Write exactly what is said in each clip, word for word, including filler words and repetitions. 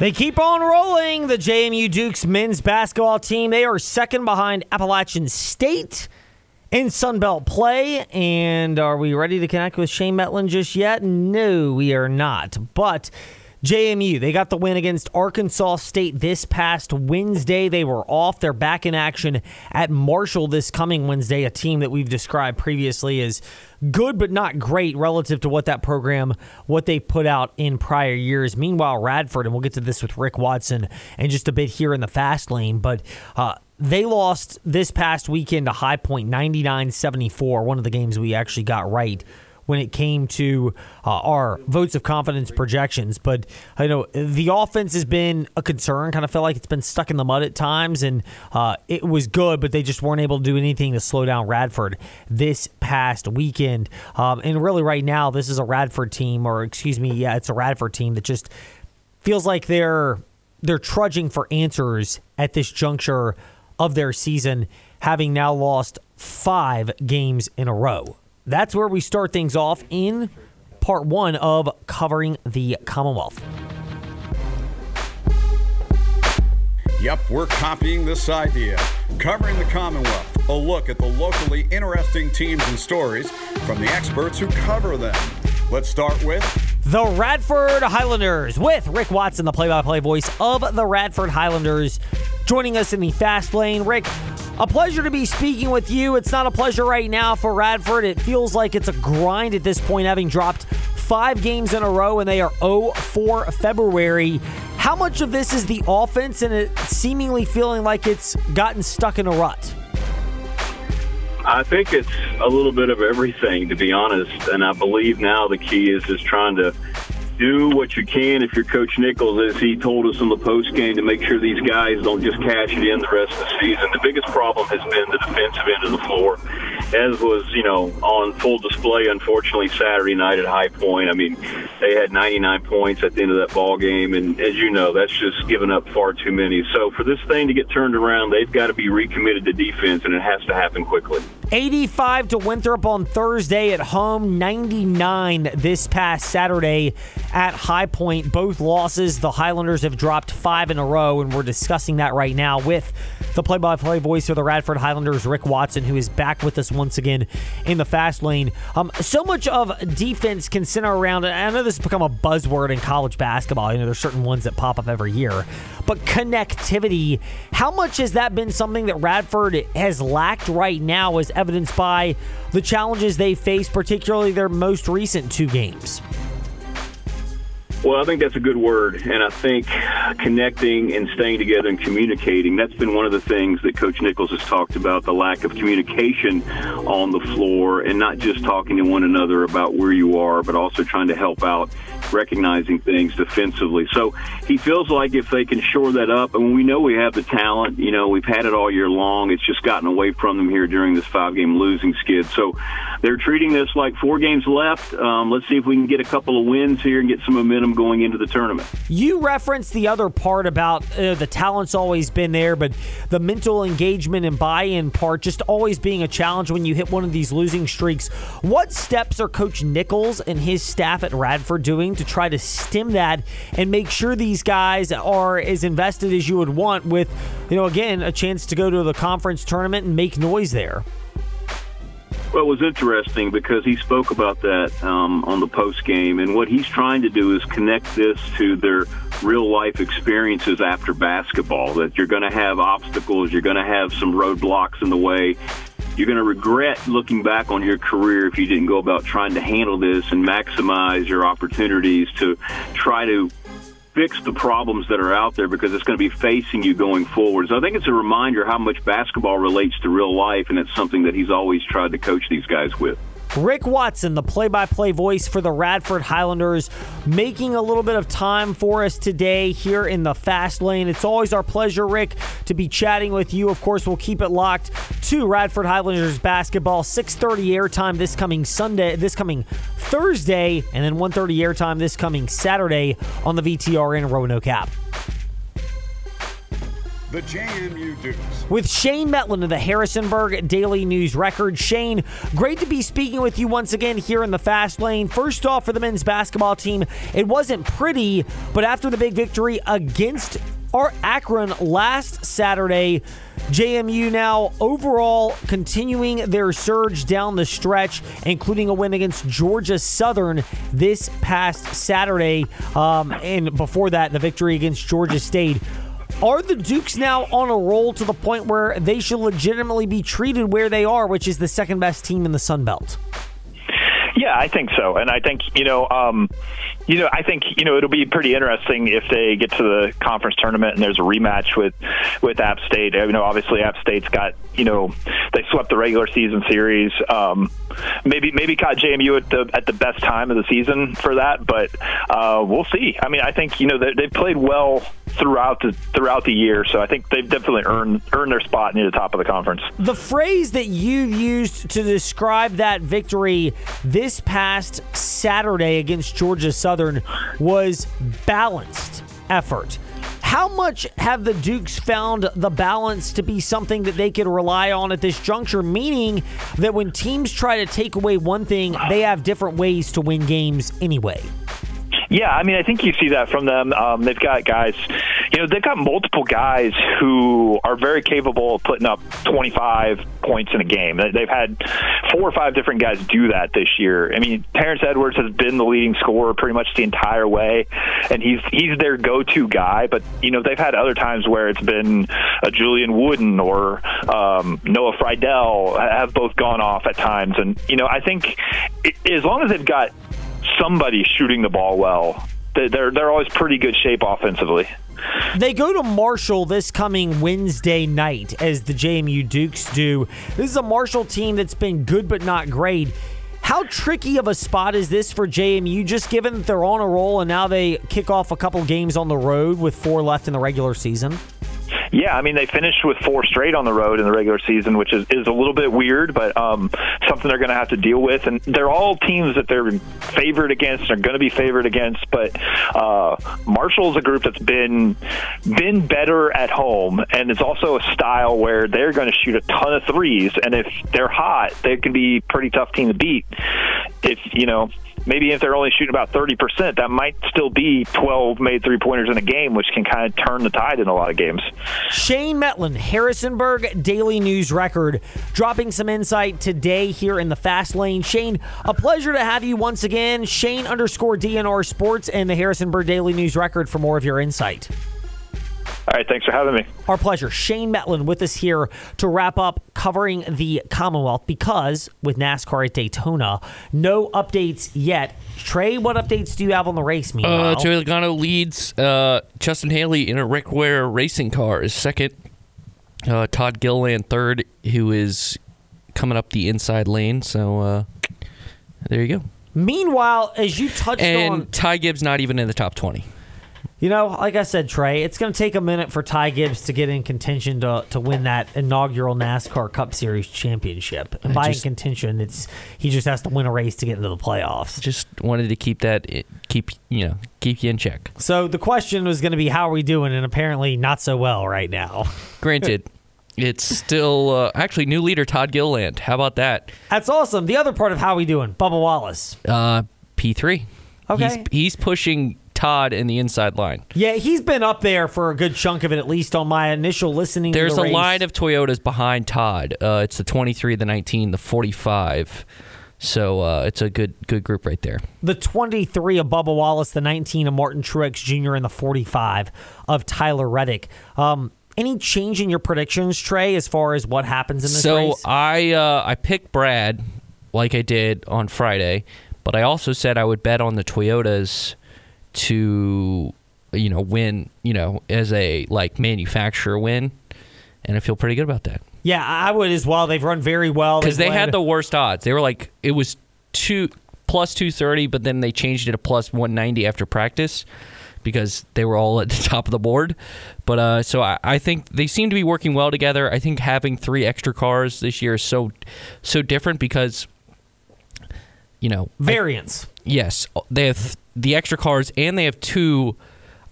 They keep on rolling. The J M U Dukes men's basketball team, they are second behind Appalachian State in Sun Belt play. And are we ready to connect with Shane Metlin just yet? No, we are not. But J M U, they got the win against Arkansas State this past Wednesday. They were off. They're back in action at Marshall this coming Wednesday, a team that we've described previously as good but not great relative to what that program, what they put out in prior years. Meanwhile, Radford, and we'll get to this with Rick Watson in just a bit here in the fast lane, but uh they lost this past weekend to High Point ninety-nine seventy-four, one of the games we actually got right when it came to uh, our votes of confidence projections. But I know the offense has been a concern, kind of felt like it's been stuck in the mud at times, and uh, it was good, but they just weren't able to do anything to slow down Radford this past weekend. Um, and really right now, this is a Radford team, or excuse me, yeah, it's a Radford team that just feels like they're they're trudging for answers at this juncture of their season, having now lost five games in a row. That's where we start things off in part one of Covering the Commonwealth. Yep, we're copying this idea. Covering the Commonwealth, a look at the locally interesting teams and stories from the experts who cover them. Let's start with the Radford Highlanders with Rick Watson, the play-by-play voice of the Radford Highlanders, joining us in the fast lane. Rick, a pleasure to be speaking with you. It's not a pleasure right now for Radford. It feels like it's a grind at this point, having dropped five games in a row, and they are oh for February. How much of this is the offense and it seemingly feeling like it's gotten stuck in a rut? I think it's a little bit of everything, to be honest. And I believe now the key is just trying to do what you can. If you're Coach Nichols, as he told us in the postgame, to make sure these guys don't just cash it in the rest of the season. The biggest problem has been the defensive end of the floor, as was, you know, on full display, unfortunately, Saturday night at High Point. I mean, they had ninety-nine points at the end of that ball game, and as you know, that's just giving up far too many. So for this thing to get turned around, they've got to be recommitted to defense, and it has to happen quickly. eighty-five to Winthrop on Thursday at home, ninety-nine this past Saturday at High Point. Both losses, the Highlanders have dropped five in a row, and we're discussing that right now with the play-by-play voice of the Radford Highlanders, Rick Watson, who is back with us once again in the fast lane. Um, so much of defense can center around, and I know this has become a buzzword in college basketball. You know, there's certain ones that pop up every year, but connectivity, how much has that been something that Radford has lacked right now, as evidenced by the challenges they face, particularly their most recent two games? Well, I think that's a good word, and I think connecting and staying together and communicating, that's been one of the things that Coach Nichols has talked about, the lack of communication on the floor and not just talking to one another about where you are, but also trying to help out, recognizing things defensively. So he feels like if they can shore that up, and we know we have the talent, you know, we've had it all year long, it's just gotten away from them here during this five-game losing skid. So they're treating this like four games left. Um, let's see if we can get a couple of wins here and get some momentum going into the tournament. You referenced the other part about uh, the talent's always been there, but the mental engagement and buy-in part just always being a challenge when you hit one of these losing streaks. What steps are Coach Nichols and his staff at Radford doing to try to stem that and make sure these guys are as invested as you would want with, you know, again, a chance to go to the conference tournament and make noise there? Well, it was interesting because he spoke about that um, on the post game, and what he's trying to do is connect this to their real life experiences after basketball, that you're going to have obstacles, you're going to have some roadblocks in the way. You're going to regret looking back on your career if you didn't go about trying to handle this and maximize your opportunities to try to fix the problems that are out there, because it's going to be facing you going forward. So I think it's a reminder how much basketball relates to real life, and it's something that he's always tried to coach these guys with. Rick Watson, the play-by-play voice for the Radford Highlanders, making a little bit of time for us today here in the fast lane. It's always our pleasure, Rick, to be chatting with you. Of course, we'll keep it locked to Radford Highlanders basketball, six thirty airtime this coming Sunday, this coming Thursday, and then one thirty airtime this coming Saturday on the V T R in Roanoke app. The J M U Dukes. With Shane Metlin of the Harrisonburg Daily News Record. Shane, great to be speaking with you once again here in the Fast Lane. First off, for the men's basketball team, it wasn't pretty, but after the big victory against our Akron last Saturday, J M U now overall continuing their surge down the stretch, including a win against Georgia Southern this past Saturday, um, and before that, the victory against Georgia State. Are the Dukes now on a roll to the point where they should legitimately be treated where they are, which is the second best team in the Sun Belt? Yeah, I think so. And I think, you know, um, you know, I think, you know, it'll be pretty interesting if they get to the conference tournament and there's a rematch with, with App State. You know, obviously App State's got, you know, they swept the regular season series. Um, maybe maybe caught J M U at the at the best time of the season for that, but uh, we'll see. I mean, I think, you know, they, they've played well throughout the throughout the year, so I think they've definitely earned earned their spot near the top of the conference. The phrase that you used to describe that victory this past Saturday against Georgia Southern was balanced effort. How much have the Dukes found the balance to be something that they can rely on at this juncture, meaning that when teams try to take away one thing, they have different ways to win games anyway? Yeah, I mean, I think you see that from them. Um, they've got guys, you know, they've got multiple guys who are very capable of putting up twenty-five points in a game. They've had four or five different guys do that this year. I mean, Terrence Edwards has been the leading scorer pretty much the entire way, and he's he's their go-to guy. But, you know, they've had other times where it's been a Julian Wooden or um, Noah Friedel have both gone off at times. And, you know, I think it, as long as they've got somebody shooting the ball well, they're they're always pretty good shape offensively. They go to Marshall this coming Wednesday night, as the J M U Dukes do. This is a Marshall team that's been good but not great. How tricky of a spot is this for J M U, just given that they're on a roll and now they kick off a couple games on the road with four left in the regular season? Yeah, I mean, they finished with four straight on the road in the regular season, which is, is a little bit weird, but um, something they're going to have to deal with. And they're all teams that they're favored against, they're going to be favored against. But uh, Marshall's a group that's been been better at home, and it's also a style where they're going to shoot a ton of threes. And if they're hot, they can be a pretty tough team to beat. If, you know, maybe if they're only shooting about thirty percent, that might still be twelve made three-pointers in a game, which can kind of turn the tide in a lot of games. Shane Metlin, Harrisonburg Daily News Record, dropping some insight today here in the Fast Lane. Shane, a pleasure to have you once again. Shane underscore D N R Sports and the Harrisonburg Daily News Record for more of your insight. All right, thanks for having me. Our pleasure. Shane Metlin with us here to wrap up covering the Commonwealth, because with NASCAR at Daytona, no updates yet. Trey, what updates do you have on the race meanwhile? Uh, Joey Logano leads. Uh, Justin Haley in a Rick Ware racing car is second. Uh, Todd Gilliland third, who is coming up the inside lane. So uh, there you go. Meanwhile, as you touched and on... And Ty Gibbs not even in the top twenty. You know, like I said, Trey, it's going to take a minute for Ty Gibbs to get in contention to to win that inaugural NASCAR Cup Series championship. And by just, in contention, it's he just has to win a race to get into the playoffs. Just wanted to keep that keep you know keep you in check. So the question was going to be, how are we doing? And apparently, not so well right now. Granted. It's still, uh, actually, new leader Todd Gilliland. How about that? That's awesome. The other part of how we doing, Bubba Wallace. Uh, P three. Okay. He's, he's pushing Todd in the inside line. Yeah, he's been up there for a good chunk of it, at least on my initial listening. There's to the a race. Line of Toyotas behind Todd. Uh, it's the twenty-three, the nineteen, the forty-five. So uh, it's a good good group right there. The twenty-three of Bubba Wallace, the nineteen of Martin Truex Junior, and the forty-five of Tyler Reddick. Um, any change in your predictions, Trey, as far as what happens in this so race? So I, uh, I picked Brad, like I did on Friday, but I also said I would bet on the Toyotas to, you know, win, you know, as a, like, manufacturer win, and I feel pretty good about that. Yeah, I would as well. They've run very well. Because they led. Had the worst odds. They were like, it was two plus two thirty, but then they changed it to plus one ninety after practice because they were all at the top of the board. But uh, so I, I think they seem to be working well together. I think having three extra cars this year is so, so different because, you know. Variance. I, yes. They have... Th- the extra cars, and they have two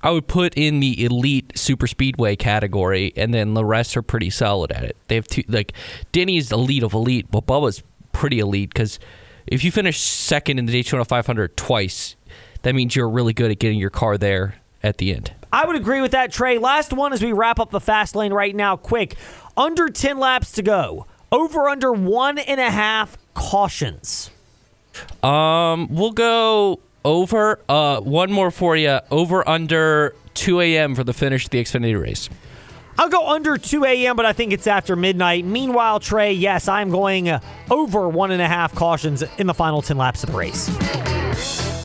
I would put in the elite super speedway category, and then the rest are pretty solid at it. They have two, like Denny is elite of elite, but Bubba's pretty elite because if you finish second in the Daytona five hundred twice, that means you're really good at getting your car there at the end. I would agree with that, Trey. Last one as we wrap up the fast lane right now, quick. Under ten laps to go. Over under one and a half cautions. Um, we'll go over. Uh, one more for you. Over under two a.m. for the finish of the Xfinity race. I'll go under two a.m., but I think it's after midnight. Meanwhile, Trey, yes, I'm going over one and a half cautions in the final ten laps of the race.